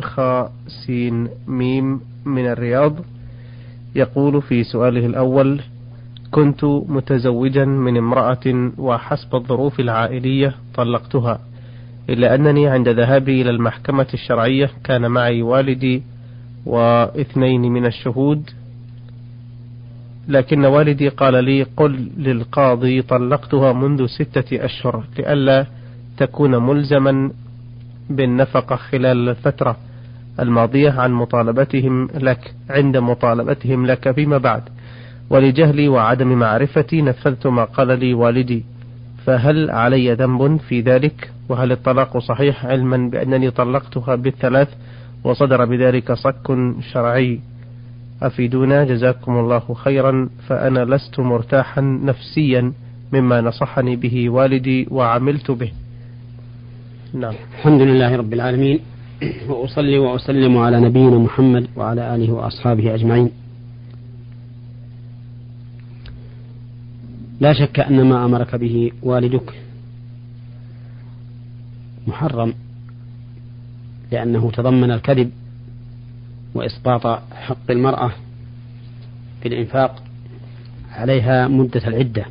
خاسين ميم من الرياض يقول في سؤاله الأول: كنت متزوجا من امرأة وحسب الظروف العائلية طلقتها، إلا أنني عند ذهابي إلى المحكمة الشرعية كان معي والدي و2 من الشهود، لكن والدي قال لي: قل للقاضي طلقتها منذ 6 أشهر لئلا تكون ملزما بالنفقة خلال الفترة الماضية عن مطالبتهم لك عند مطالبتهم لك فيما بعد، ولجهلي وعدم معرفتي نفذت ما قال لي والدي، فهل علي ذنب في ذلك؟ وهل الطلاق صحيح علما بأنني طلقتها بالثلاث وصدر بذلك صك شرعي؟ أفيدونا جزاكم الله خيرا، فأنا لست مرتاحا نفسيا مما نصحني به والدي وعملت به. نعم. الحمد لله رب العالمين، وأصلي وأسلم على نبينا محمد وعلى آله وأصحابه أجمعين. لا شك أن ما أمرك به والدك محرم، لأنه تضمن الكذب وإسقاط حق المرأة في الإنفاق عليها مدة العدة،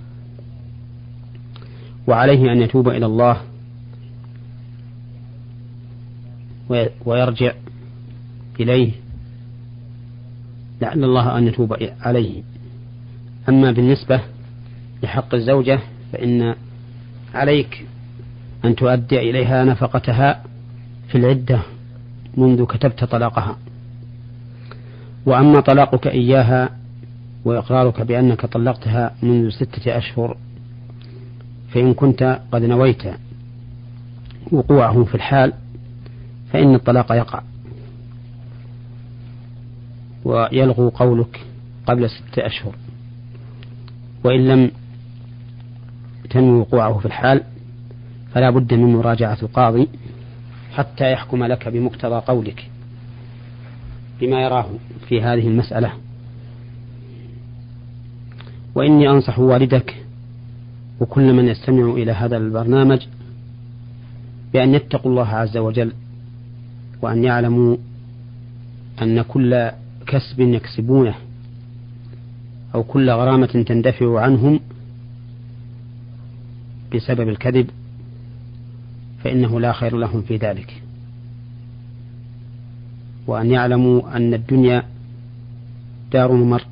وعليه أن يتوب إلى الله ويرجع إليه، لعل الله أن يتوب عليه. أما بالنسبة لحق الزوجة فإن عليك أن تؤدي إليها نفقتها في العدة منذ كتبت طلاقها. وأما طلاقك إياها وإقرارك بأنك طلقتها منذ 6 أشهر، فإن كنت قد نويت وقوعه في الحال فإن الطلاق يقع ويلغو قولك قبل 6 أشهر، وإن لم تنوي وقوعه في الحال فلا بد من مراجعة القاضي حتى يحكم لك بمقتضى قولك بما يراه في هذه المسألة. وإني أنصح والدك وكل من يستمع إلى هذا البرنامج بأن يتقوا الله عز وجل، وأن يعلموا أن كل كسب يكسبونه أو كل غرامة تندفع عنهم بسبب الكذب فإنه لا خير لهم في ذلك، وأن يعلموا أن الدنيا دار ممر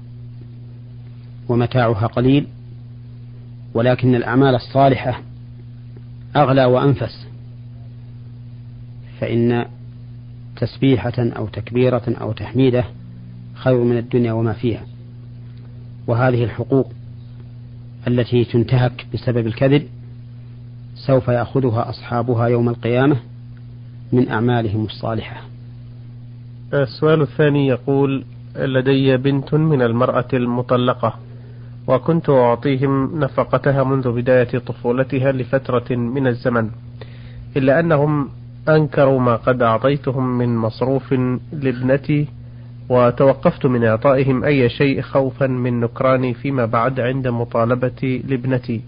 ومتاعها قليل، ولكن الأعمال الصالحة أغلى وأنفس، فإن تسبيحة أو تكبيرة أو تحميدة خير من الدنيا وما فيها. وهذه الحقوق التي تنتهك بسبب الكذب سوف يأخذها أصحابها يوم القيامة من أعمالهم الصالحة. السؤال الثاني يقول: لدي بنت من المرأة المطلقة، وكنت أعطيهم نفقتها منذ بداية طفولتها لفترة من الزمن، إلا أنهم أنكروا ما قد أعطيتهم من مصروف لابنتي، وتوقفت من إعطائهم أي شيء خوفا من نكراني فيما بعد عند مطالبتي لابنتي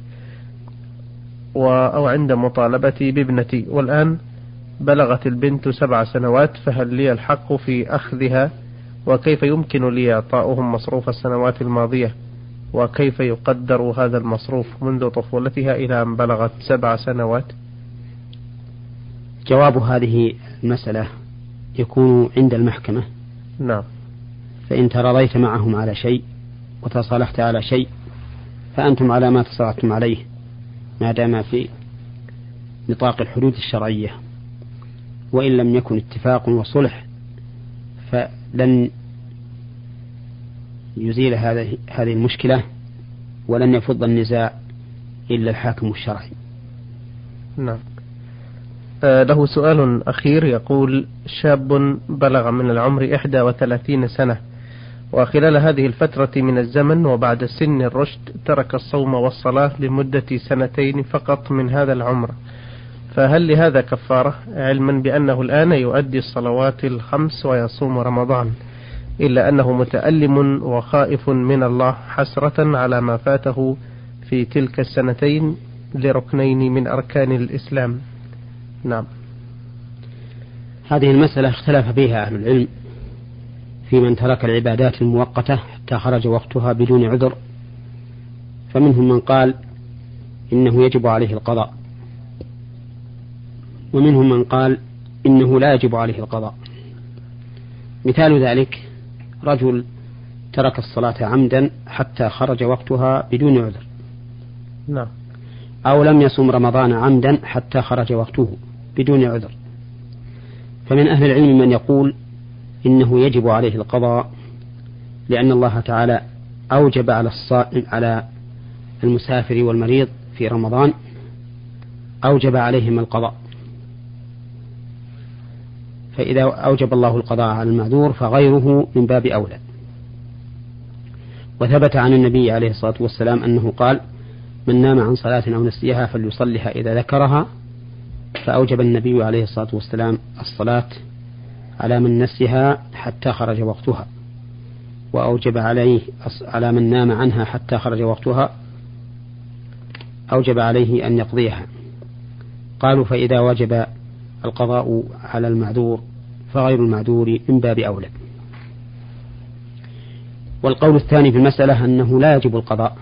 أو عند مطالبتي بابنتي، والآن بلغت البنت 7 سنوات، فهل لي الحق في أخذها؟ وكيف يمكن لي إعطاؤهم مصروف السنوات الماضية؟ وكيف يقدر هذا المصروف منذ طفولتها إلى أن بلغت 7 سنوات؟ جواب هذه المسألة يكون عند المحكمة. نعم. فإن تراضيت معهم على شيء وتصالحت على شيء فأنتم على ما تصالحتم عليه ما دام في نطاق الحدود الشرعية، وإن لم يكن اتفاق وصلح فلن يزيل هذه المشكلة ولن يفض النزاع إلا الحاكم الشرعي. نعم. له سؤال أخير يقول: شاب بلغ من العمر 31 سنة، وخلال هذه الفترة من الزمن وبعد سن الرشد ترك الصوم والصلاة لمدة 2 فقط من هذا العمر، فهل لهذا كفارة؟ علما بأنه الآن يؤدي الصلوات 5 ويصوم رمضان، إلا أنه متألم وخائف من الله حسرة على ما فاته في تلك 2 لركنين من أركان الإسلام. نعم. هذه المسألة اختلف فيها أهل العلم في من ترك العبادات المؤقتة حتى خرج وقتها بدون عذر، فمنهم من قال إنه يجب عليه القضاء، ومنهم من قال إنه لا يجب عليه القضاء. مثال ذلك رجل ترك الصلاة عمدا حتى خرج وقتها بدون عذر، لا، أو لم يصم رمضان عمدا حتى خرج وقته بدون عذر، فمن أهل العلم من يقول إنه يجب عليه القضاء، لأن الله تعالى أوجب على الصائم على المسافر والمريض في رمضان أوجب عليهم القضاء، فإذا أوجب الله القضاء على المعذور فغيره من باب أولى. وثبت عن النبي عليه الصلاة والسلام أنه قال: من نام عن صلاة أو نسيها فليصلها إذا ذكرها، فأوجب النبي عليه الصلاة والسلام الصلاة على من نسيها حتى خرج وقتها، وأوجب عليه على من نام عنها حتى خرج وقتها أوجب عليه أن يقضيها. قالوا: فإذا وجب القضاء على المعذور فغير المعذور من باب أولى. والقول الثاني في المسألة أنه لا يجب القضاء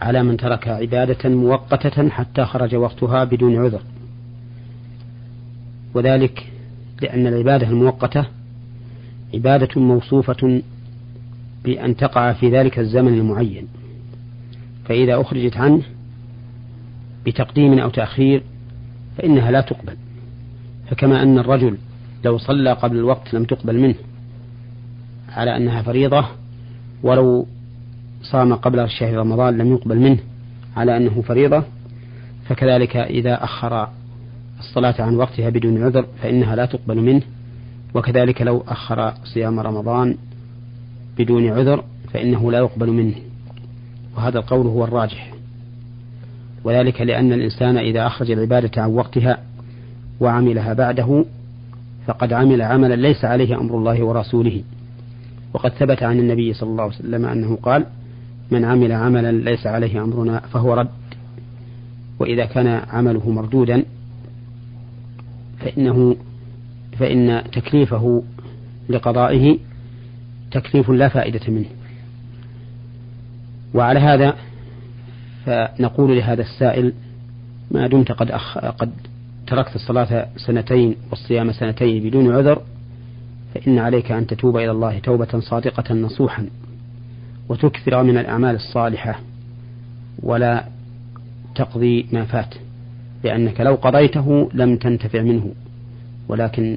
على من ترك عبادة مؤقتة حتى خرج وقتها بدون عذر، وذلك لأن العبادة المؤقتة عبادة موصوفة بأن تقع في ذلك الزمن المعين، فإذا أخرجت عنه بتقديم أو تأخير فإنها لا تقبل. فكما أن الرجل لو صلى قبل الوقت لم تقبل منه على أنها فريضة، ولو صام قبل شهر رمضان لم يقبل منه على أنه فريضة، فكذلك إذا أخر الصلاة عن وقتها بدون عذر فإنها لا تقبل منه، وكذلك لو أخر صيام رمضان بدون عذر فإنه لا يقبل منه. وهذا القول هو الراجح، وذلك لأن الإنسان إذا أخرج العبادة عن وقتها وعملها بعده فقد عمل عملا ليس عليه أمر الله ورسوله، وقد ثبت عن النبي صلى الله عليه وسلم أنه قال: من عمل عملا ليس عليه أمرنا فهو رد. وإذا كان عمله مردودا فإن تكليفه لقضائه تكليف لا فائدة منه. وعلى هذا فنقول لهذا السائل: ما دمت قد تركت الصلاة سنتين والصيام سنتين بدون عذر، فإن عليك أن تتوب إلى الله توبة صادقة نصوحا، وتكثر من الأعمال الصالحة، ولا تقضي ما فات، لأنك لو قضيته لم تنتفع منه، ولكن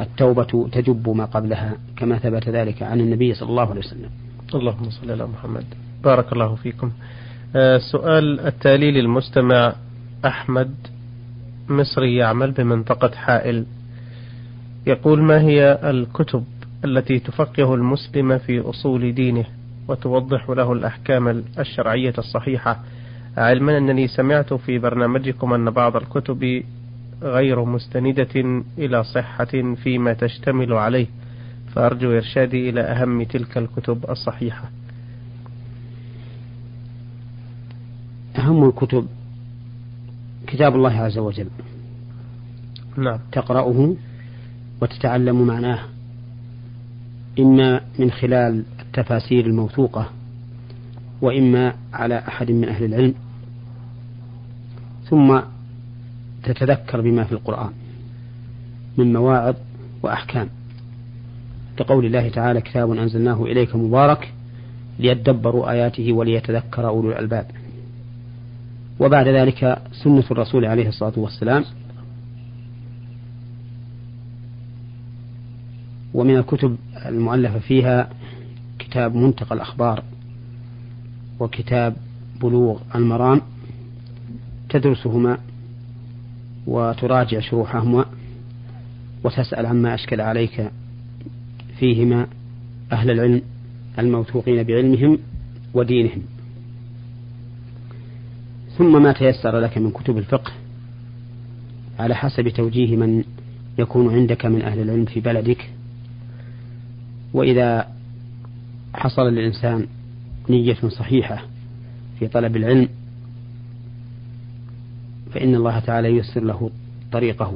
التوبة تجب ما قبلها، كما ثبت ذلك عن النبي صلى الله عليه وسلم. اللهم صل على محمد. بارك الله فيكم. السؤال التالي للمستمع أحمد مصري يعمل بمنطقة حائل، يقول: ما هي الكتب التي تفقه المسلم في أصول دينه وتوضح له الأحكام الشرعية الصحيحة، علما أنني سمعت في برنامجكم أن بعض الكتب غير مستندة إلى صحة فيما تشتمل عليه، فأرجو إرشادي إلى أهم تلك الكتب الصحيحة. أهم الكتب كتاب الله عز وجل، نعم، تقرأه وتتعلم معناه، إما من خلال التفاسير الموثوقة، وإما على أحد من أهل العلم، ثم تتذكر بما في القرآن من مواعظ وأحكام، كقول الله تعالى: كتاب أنزلناه إليك مبارك ليدبروا آياته وليتذكر أولو الألباب. وبعد ذلك سنة الرسول عليه الصلاة والسلام. ومن الكتب المؤلفة فيها كتاب منتقى الأخبار، وكتاب بلوغ المرام، تدرسهما وتراجع شروحهما وتسأل عما أشكل عليك فيهما أهل العلم الموثوقين بعلمهم ودينهم. ثم ما تيسر لك من كتب الفقه على حسب توجيه من يكون عندك من أهل العلم في بلدك. وإذا حصل للإنسان نية صحيحة في طلب العلم فإن الله تعالى ييسر له طريقه،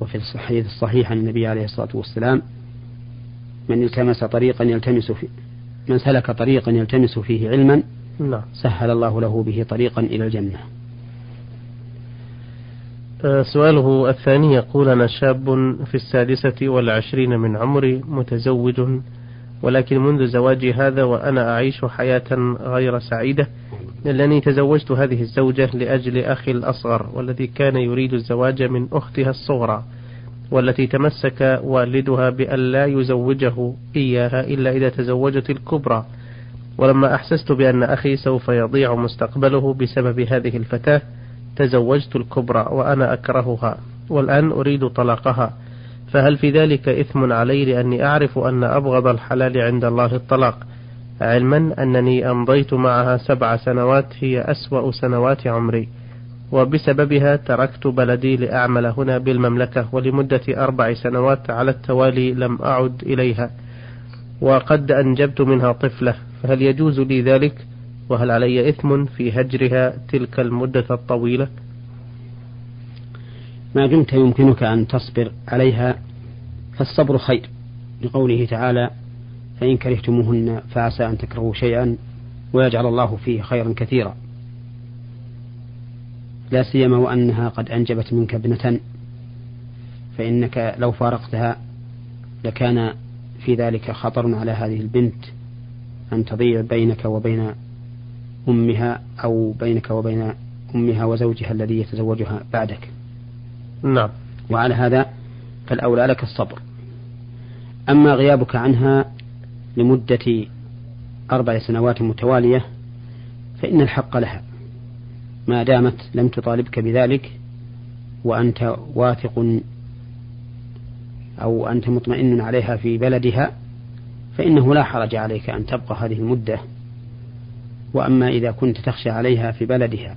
وفي الحديث الصحيح عن النبي عليه الصلاة والسلام: من سلك طريقا يلتمس فيه علما سهل الله له به طريقا إلى الجنة. سؤاله الثاني يقول: أنا شاب في 26 من عمري متزوج، ولكن منذ زواجي هذا وأنا أعيش حياة غير سعيدة، لأنني تزوجت هذه الزوجة لأجل أخي الأصغر والذي كان يريد الزواج من أختها الصغرى، والتي تمسك والدها بأن لا يزوجه إياها إلا إذا تزوجت الكبرى، ولما أحسست بأن أخي سوف يضيع مستقبله بسبب هذه الفتاة تزوجت الكبرى وأنا أكرهها، والآن أريد طلاقها، فهل في ذلك إثم علي لأني أعرف أن أبغض الحلال عند الله الطلاق، علما أنني أمضيت معها 7 سنوات هي أسوأ سنوات عمري، وبسببها تركت بلدي لأعمل هنا بالمملكة، ولمدة 4 سنوات على التوالي لم أعد إليها، وقد أنجبت منها طفلة، فهل يجوز لي ذلك؟ وهل علي إثم في هجرها تلك المدة الطويلة؟ ما دمت يمكنك أن تصبر عليها فالصبر خير، لقوله تعالى: فإن كرهتموهن فعسى أن تكرهوا شيئا ويجعل الله فيه خيرا كثيرا، لا سيما وأنها قد أنجبت منك ابنة، فإنك لو فارقتها لكان في ذلك خطر على هذه البنت أن تضيع بينك وبين أمها أو بينك وبين أمها وزوجها الذي يتزوجها بعدك. نعم. وعلى هذا فالأولى لك الصبر. أما غيابك عنها لمدة 4 سنوات متوالية فإن الحق لها ما دامت لم تطالبك بذلك، وأنت واثق أو أنت مطمئن عليها في بلدها، فإنه لا حرج عليك أن تبقى هذه المدة. وأما إذا كنت تخشى عليها في بلدها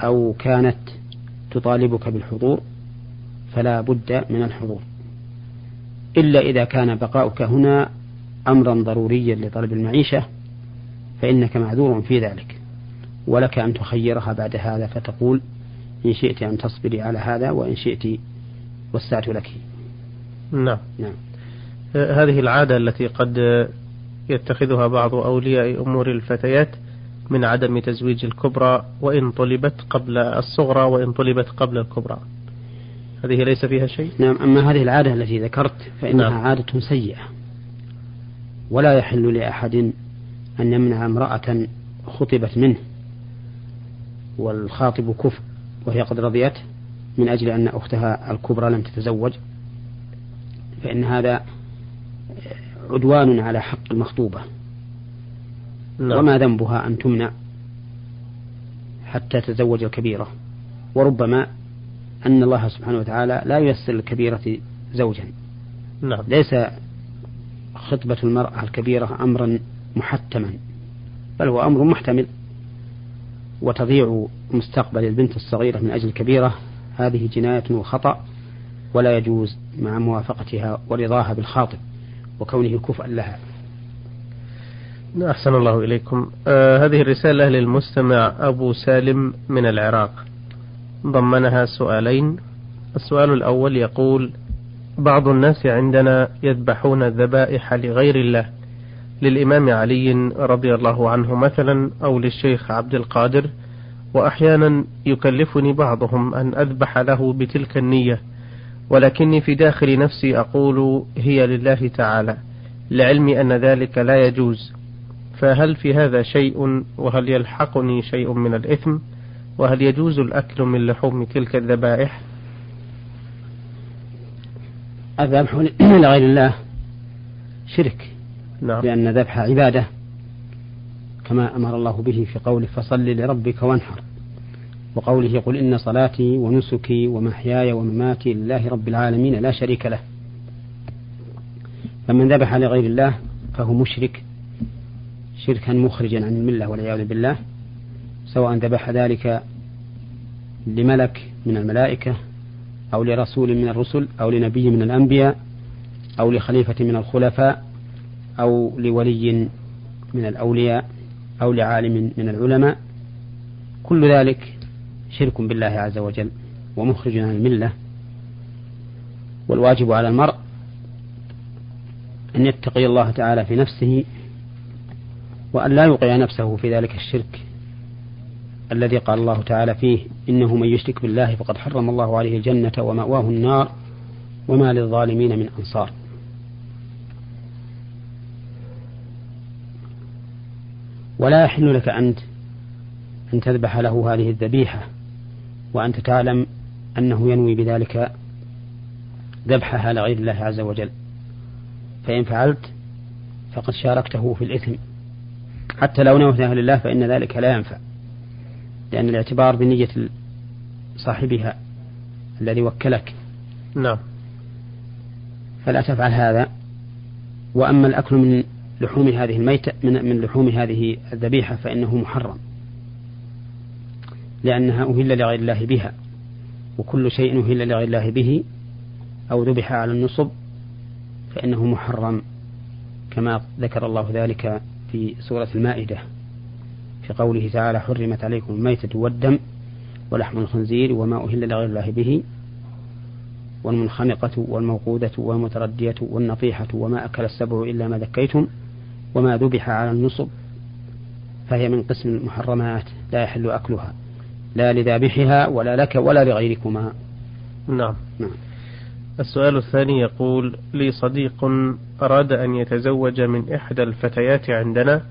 أو كانت تطالبك بالحضور فلا بد من الحضور، إلا إذا كان بقاؤك هنا أمرا ضروريا لطلب المعيشة فإنك معذور في ذلك، ولك أن تخيرها بعد هذا فتقول: إن شئت أن تصبري على هذا وإن شئت وسعت لك. نعم. هذه العادة التي قد يتخذها بعض أولياء أمور الفتيات من عدم تزويج الكبرى وإن طلبت قبل الصغرى وإن طلبت قبل الكبرى، هذه ليس فيها شيء. نعم. أما هذه العادة التي ذكرت فإنها عادة سيئة، ولا يحل لأحد أن يمنع امرأة خطبت منه والخاطب كفء وهي قد رضيت من أجل أن أختها الكبرى لم تتزوج، فإن هذا عدوان على حق المخطوبة. وما ذنبها أن تمنع حتى تتزوج الكبيرة، وربما أن الله سبحانه وتعالى لا ييسر الكبيرة زوجا. ليس خطبة المرأة الكبيرة أمرا محتما، بل هو أمر محتمل، وتضيع مستقبل البنت الصغيرة من أجل الكبيرة هذه جناية وخطأ، ولا يجوز مع موافقتها ورضاها بالخاطب وكونه كفءا لها. أحسن الله إليكم. هذه الرسالة للمستمع أبو سالم من العراق ضمنها سؤالين. السؤال الأول يقول: بعض الناس عندنا يذبحون الذبائح لغير الله، للإمام علي رضي الله عنه مثلا أو للشيخ عبد القادر، وأحيانا يكلفني بعضهم أن أذبح له بتلك النية، ولكني في داخل نفسي أقول هي لله تعالى، لعلمي أن ذلك لا يجوز، فهل في هذا شيء؟ وهل يلحقني شيء من الإثم؟ وهل يجوز الأكل من لحوم تلك الذبائح؟ الذبح لغير الله شرك. لأن ذبح عبادة كما أمر الله به في قوله: فصل لربك وانحر، وقوله: قل إن صلاتي ونسكي ومحياي ومماتي لله رب العالمين لا شريك له. فمن ذبح لغير الله فهو مشرك شركا مخرجا عن الملة والعياذ بالله، سواء ذبح ذلك لملك من الملائكة أو لرسول من الرسل أو لنبي من الأنبياء أو لخليفة من الخلفاء أو لولي من الأولياء أو لعالم من العلماء، كل ذلك شرك بالله عز وجل ومخرج عن الملة والواجب على المرء أن يتقي الله تعالى في نفسه وأن لا يوقع نفسه في ذلك الشرك الذي قال الله تعالى فيه: إنه من يشرك بالله فقد حرم الله عليه الجنة ومأواه النار وما للظالمين من أنصار. ولا يحل لك أنت أن تذبح له هذه الذبيحة وأنت تعلم أنه ينوي بذلك ذبحها لغير الله عز وجل، فإن فعلت فقد شاركته في الإثم، حتى لو نويتها لله فإن ذلك لا ينفع، لأن الاعتبار بنية صاحبها الذي وكلك. نعم. فلا تفعل هذا. وأما الأكل من لحوم هذه الميتة من لحوم هذه الذبيحة فإنه محرم، لأنها أهل لغير الله بها، وكل شيء أهل لغير الله به أو ذبح على النصب فإنه محرم، كما ذكر الله ذلك في سورة المائدة في قوله تعالى: حرمت عليكم الميتة والدم ولحم الخنزير وما أهل لغير الله به والمنخنقة والموقودة والمتردية والنطيحة وما أكل السبع إلا ما ذكيتم وما ذبح على النصب، فهي من قسم المحرمات لا يحل أكلها لا لذابحها ولا لك ولا لغيركما. نعم. السؤال الثاني يقول: لي صديق أراد أن يتزوج من إحدى الفتيات عندنا،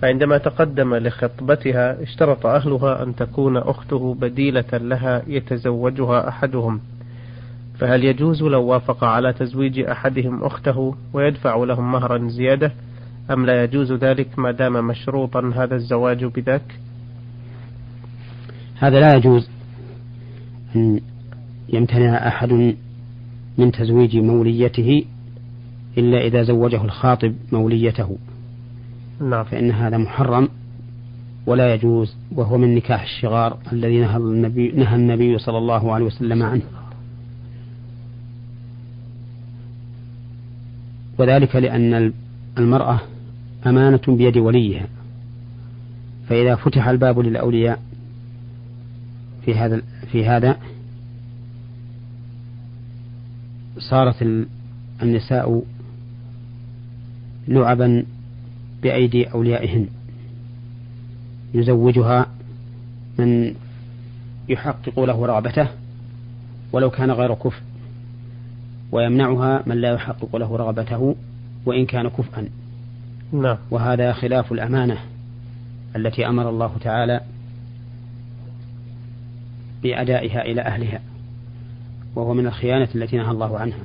فعندما تقدم لخطبتها اشترط أهلها أن تكون أخته بديلة لها يتزوجها أحدهم، فهل يجوز لو وافق على تزويج أحدهم أخته ويدفع لهم مهرا زيادة، أم لا يجوز ذلك ما دام مشروطا هذا الزواج بذاك؟ هذا لا يجوز أن يمتنع أحد من تزويج موليته إلا إذا زوجه الخاطب موليته. نعم. فإن هذا محرم ولا يجوز، وهو من نكاح الشغار الذي نهى النبي صلى الله عليه وسلم عنه، وذلك لأن المرأة أمانة بيد وليها، فإذا فتح الباب للأولياء في هذا صارت النساء لعبا بأيدي أوليائهن، يزوجها من يحقق له رغبته ولو كان غير كفء، ويمنعها من لا يحقق له رغبته وإن كان كفءا. لا. وهذا خلاف الأمانة التي أمر الله تعالى بأدائها إلى أهلها، وهو من الخيانة التي نهى الله عنها.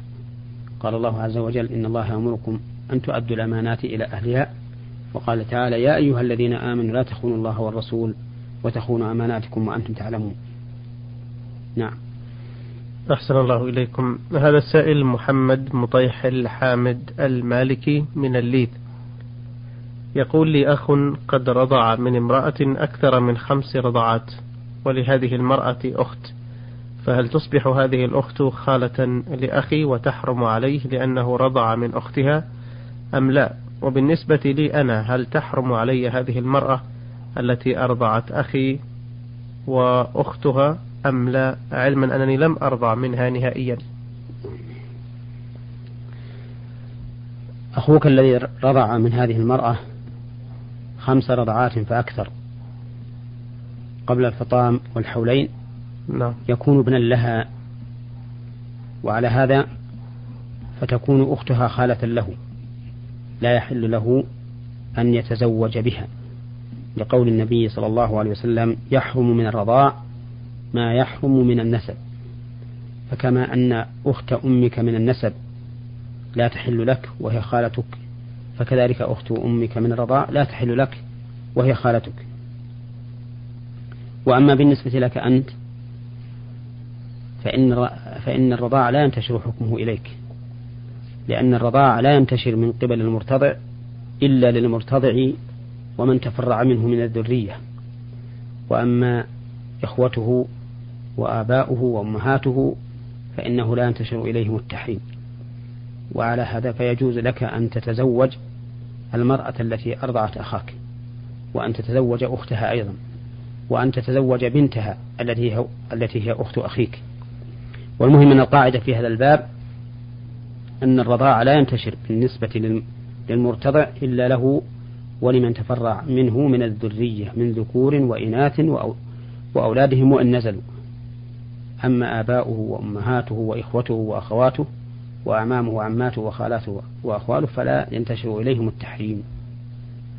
قال الله عز وجل: إن الله يأمركم أن تؤدوا الأمانات إلى أهلها، وقال تعالى: يا أيها الذين آمنوا لا تخونوا الله والرسول وتخونوا أماناتكم وأنتم تعلمون. نعم. أحسن الله إليكم. هذا السائل محمد مطيح الحامد المالكي من الليث يقول: لي أخ قد رضع من امرأة أكثر من 5 رضعات، ولهذه المرأة أخت، فهل تصبح هذه الأخت خالة لأخي وتحرم عليه لأنه رضع من أختها أم لا؟ وبالنسبة لي أنا، هل تحرم علي هذه المرأة التي أرضعت أخي وأختها أم لا، علما أنني لم أرضع منها نهائيا؟ أخوك الذي رضع من هذه المرأة 5 رضعات فأكثر قبل الفطام والحولين. لا. يكون ابنا لها، وعلى هذا فتكون أختها خالة له، لا يحل له أن يتزوج بها، لقول النبي صلى الله عليه وسلم: يحرم من الرضاع ما يحرم من النسب، فكما أن أخت أمك من النسب لا تحل لك وهي خالتك، فكذلك أخت أمك من الرضاع لا تحل لك وهي خالتك. وأما بالنسبة لك أنت فإن الرضاع لا ينتشر حكمه إليك، لأن الرضاع لا ينتشر من قبل المرتضع إلا للمرتضع ومن تفرع منه من الذرية، وأما إخوته وآباؤه وأمهاته فإنه لا ينتشر إليهم التحريم. وعلى هذا فيجوز لك أن تتزوج المرأة التي أرضعت أخاك، وأن تتزوج أختها أيضا، وأن تتزوج بنتها التي هي أخت أخيك. والمهم أن القاعدة في هذا الباب أن الرضاع لا ينتشر بالنسبة للمرتضع إلا له ولمن تفرع منه من الذرية من ذكور وإناث وأولادهم وإن نزلوا، أما آباؤه وأمهاته وإخوته وأخواته وأعمامه وعماته وخالاته وأخواله فلا ينتشر إليهم التحريم.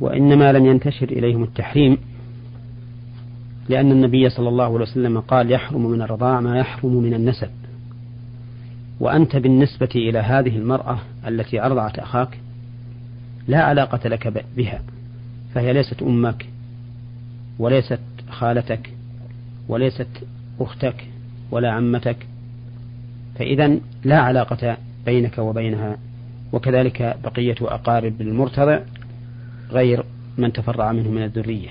وإنما لم ينتشر إليهم التحريم لأن النبي صلى الله عليه وسلم قال: يحرم من الرضاع ما يحرم من النسب. وأنت بالنسبة إلى هذه المرأة التي أرضعت أخاك لا علاقة لك بها، فهي ليست أمك وليست خالتك وليست أختك ولا عمتك، فإذا لا علاقة بينك وبينها. وكذلك بقية أقارب المرتضع غير من تفرع منه من الذرية.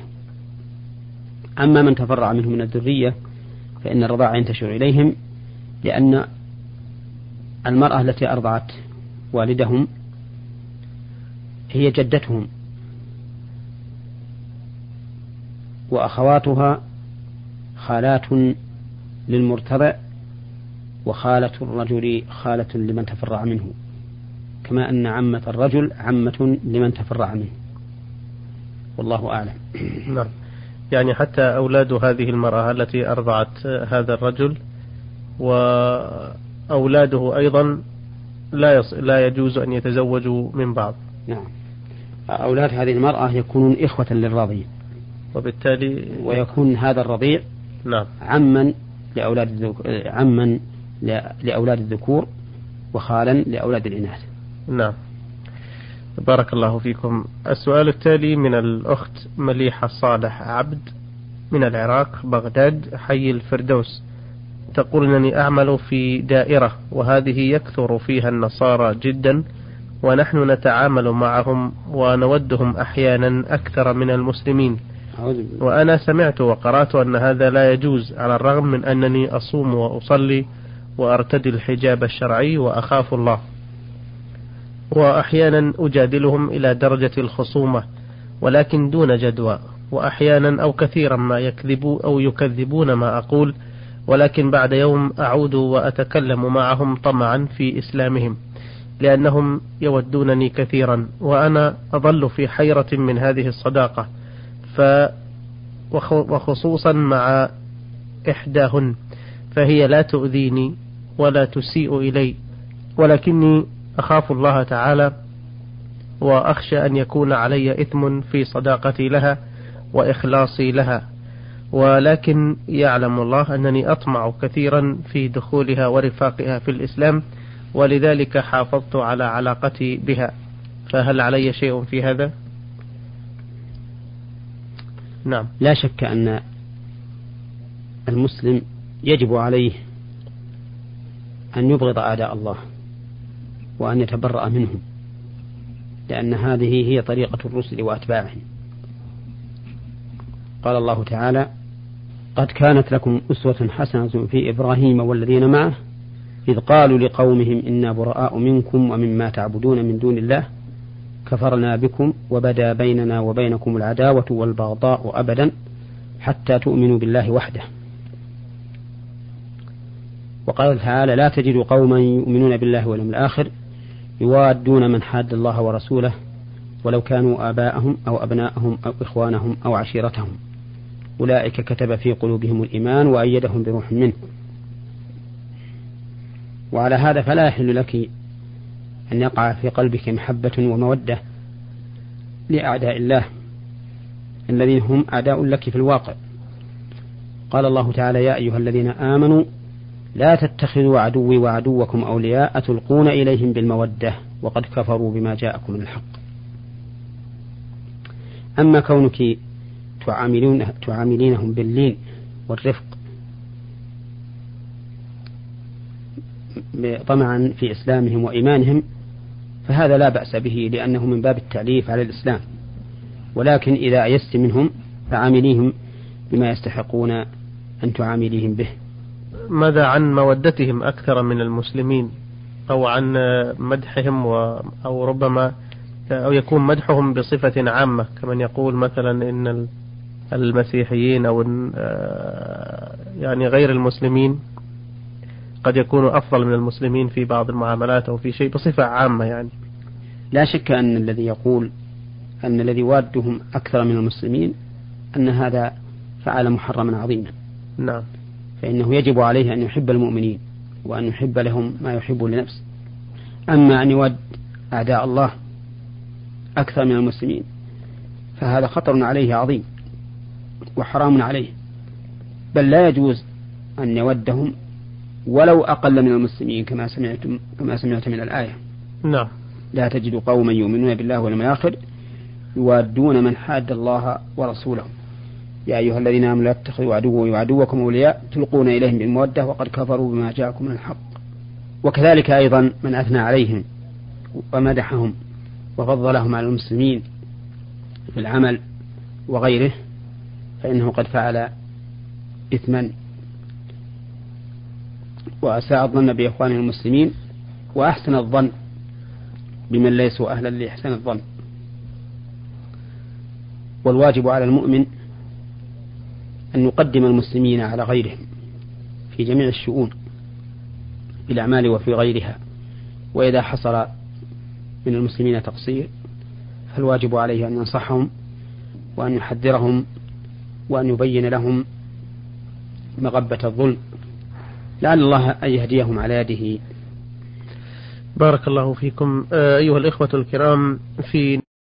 أما من تفرع منه من الذرية فإن الرضاع ينتشر إليهم، لأن المرأة التي أرضعت والدهم هي جدتهم وأخواتها خالات للمرتضع، وخالة الرجل خالة لمن تفرع منه، كما أن عمة الرجل عمة لمن تفرع منه، والله أعلم. نعم، يعني حتى أولاد هذه المرأة التي أرضعت هذا الرجل وأولاده أيضا لا يجوز أن يتزوجوا من بعض. نعم، أولاد هذه المرأة يكونون إخوة للرضيع، وبالتالي ويكون هذا الرضيع نعم عما لأولاد الذكور وخالا لأولاد الإناث. نعم، بارك الله فيكم. السؤال التالي من الأخت مليحة صالح عبد من العراق بغداد حي الفردوس، تقول: أنني أعمل في دائرة وهذه يكثر فيها النصارى جدا، ونحن نتعامل معهم ونودهم أحيانا أكثر من المسلمين، وأنا سمعت وقرأت أن هذا لا يجوز، على الرغم من أنني أصوم وأصلي وأرتدي الحجاب الشرعي وأخاف الله، وأحيانا أجادلهم إلى درجة الخصومة ولكن دون جدوى، وأحيانا أو كثيرا ما يكذبون ما أقول، ولكن بعد يوم أعود وأتكلم معهم طمعا في إسلامهم لأنهم يودونني كثيرا، وأنا أظل في حيرة من هذه الصداقة، وخصوصا مع إحداهن، فهي لا تؤذيني ولا تسيء إلي، ولكني أخاف الله تعالى وأخشى أن يكون علي إثم في صداقتي لها وإخلاصي لها، ولكن يعلم الله أنني أطمع كثيرا في دخولها ورفاقها في الإسلام، ولذلك حافظت على علاقتي بها، فهل علي شيء في هذا؟ نعم، لا شك أن المسلم يجب عليه أن يبغض أعداء الله وأن يتبرأ منهم، لأن هذه هي طريقة الرسل وأتباعهم. قال الله تعالى: قد كانت لكم أسوة حسنة في إبراهيم والذين معه إذ قالوا لقومهم إنا براء منكم ومما تعبدون من دون الله كفرنا بكم وبدا بيننا وبينكم العداوة والبغضاء أبدا حتى تؤمنوا بالله وحده. وقال تعالى: لا تجد قوما يؤمنون بالله واليوم الآخر يوادون من حاد الله ورسوله ولو كانوا آباءهم أو أبناءهم أو إخوانهم أو عشيرتهم أولئك كتب في قلوبهم الإيمان وأيدهم بروح منه. وعلى هذا فلا يحل لك أن يقع في قلبك محبة ومودة لأعداء الله الذين هم أعداء لك في الواقع. قال الله تعالى: يا أيها الذين آمنوا لا تتخذوا عدوي وعدوكم أولياء تلقون إليهم بالمودة وقد كفروا بما جاءكم من الحق. أما كونك تعاملينهم باللين والرفق طمعا في إسلامهم وإيمانهم فهذا لا بأس به، لأنه من باب التعليف على الإسلام، ولكن إذا أيست منهم فعامليهم بما يستحقون أن تعامليهم به. ماذا عن مودتهم أكثر من المسلمين، أو عن مدحهم أو ربما أو يكون مدحهم بصفة عامة، كمن يقول مثلا إن المسيحيين أو يعني غير المسلمين قد يكونوا أفضل من المسلمين في بعض المعاملات أو في شيء بصفة عامة يعني. لا شك أن الذي يقول أن الذي وادهم أكثر من المسلمين أن هذا فعل محرما عظيما. نعم. فإنه يجب عليه أن يحب المؤمنين وأن يحب لهم ما يحب لنفسه. أما أن يود أعداء الله أكثر من المسلمين فهذا خطر عليه عظيم وحرام عليه، بل لا يجوز أن يودهم ولو أقل من المسلمين كما سمعت من الآية. نعم. لا تجد قوما يؤمنون بالله واليوم الآخر يوادون من حاد الله ورسوله، يا أيها الذين آمنوا لا تتخذوا عدوي وعدوكم أولياء تلقون إليهم بالمودة وقد كفروا بما جاءكم من الحق. وكذلك أيضا من أثنى عليهم ومدحهم وفضلهم على المسلمين في العمل وغيره فإنه قد فعل إثما وأساء الظن بإخوانه المسلمين وأحسن الظن بمن ليسوا أهلا لإحسان الظن. والواجب على المؤمن أن يقدم المسلمين على غيرهم في جميع الشؤون في الأعمال وفي غيرها، وإذا حصل من المسلمين تقصير فالواجب عليه أن ينصحهم وأن يحذرهم وأن يبين لهم مغبة الظلم لعل الله أن يهديهم على يده. بارك الله فيكم. أيها الإخوة الكرام، في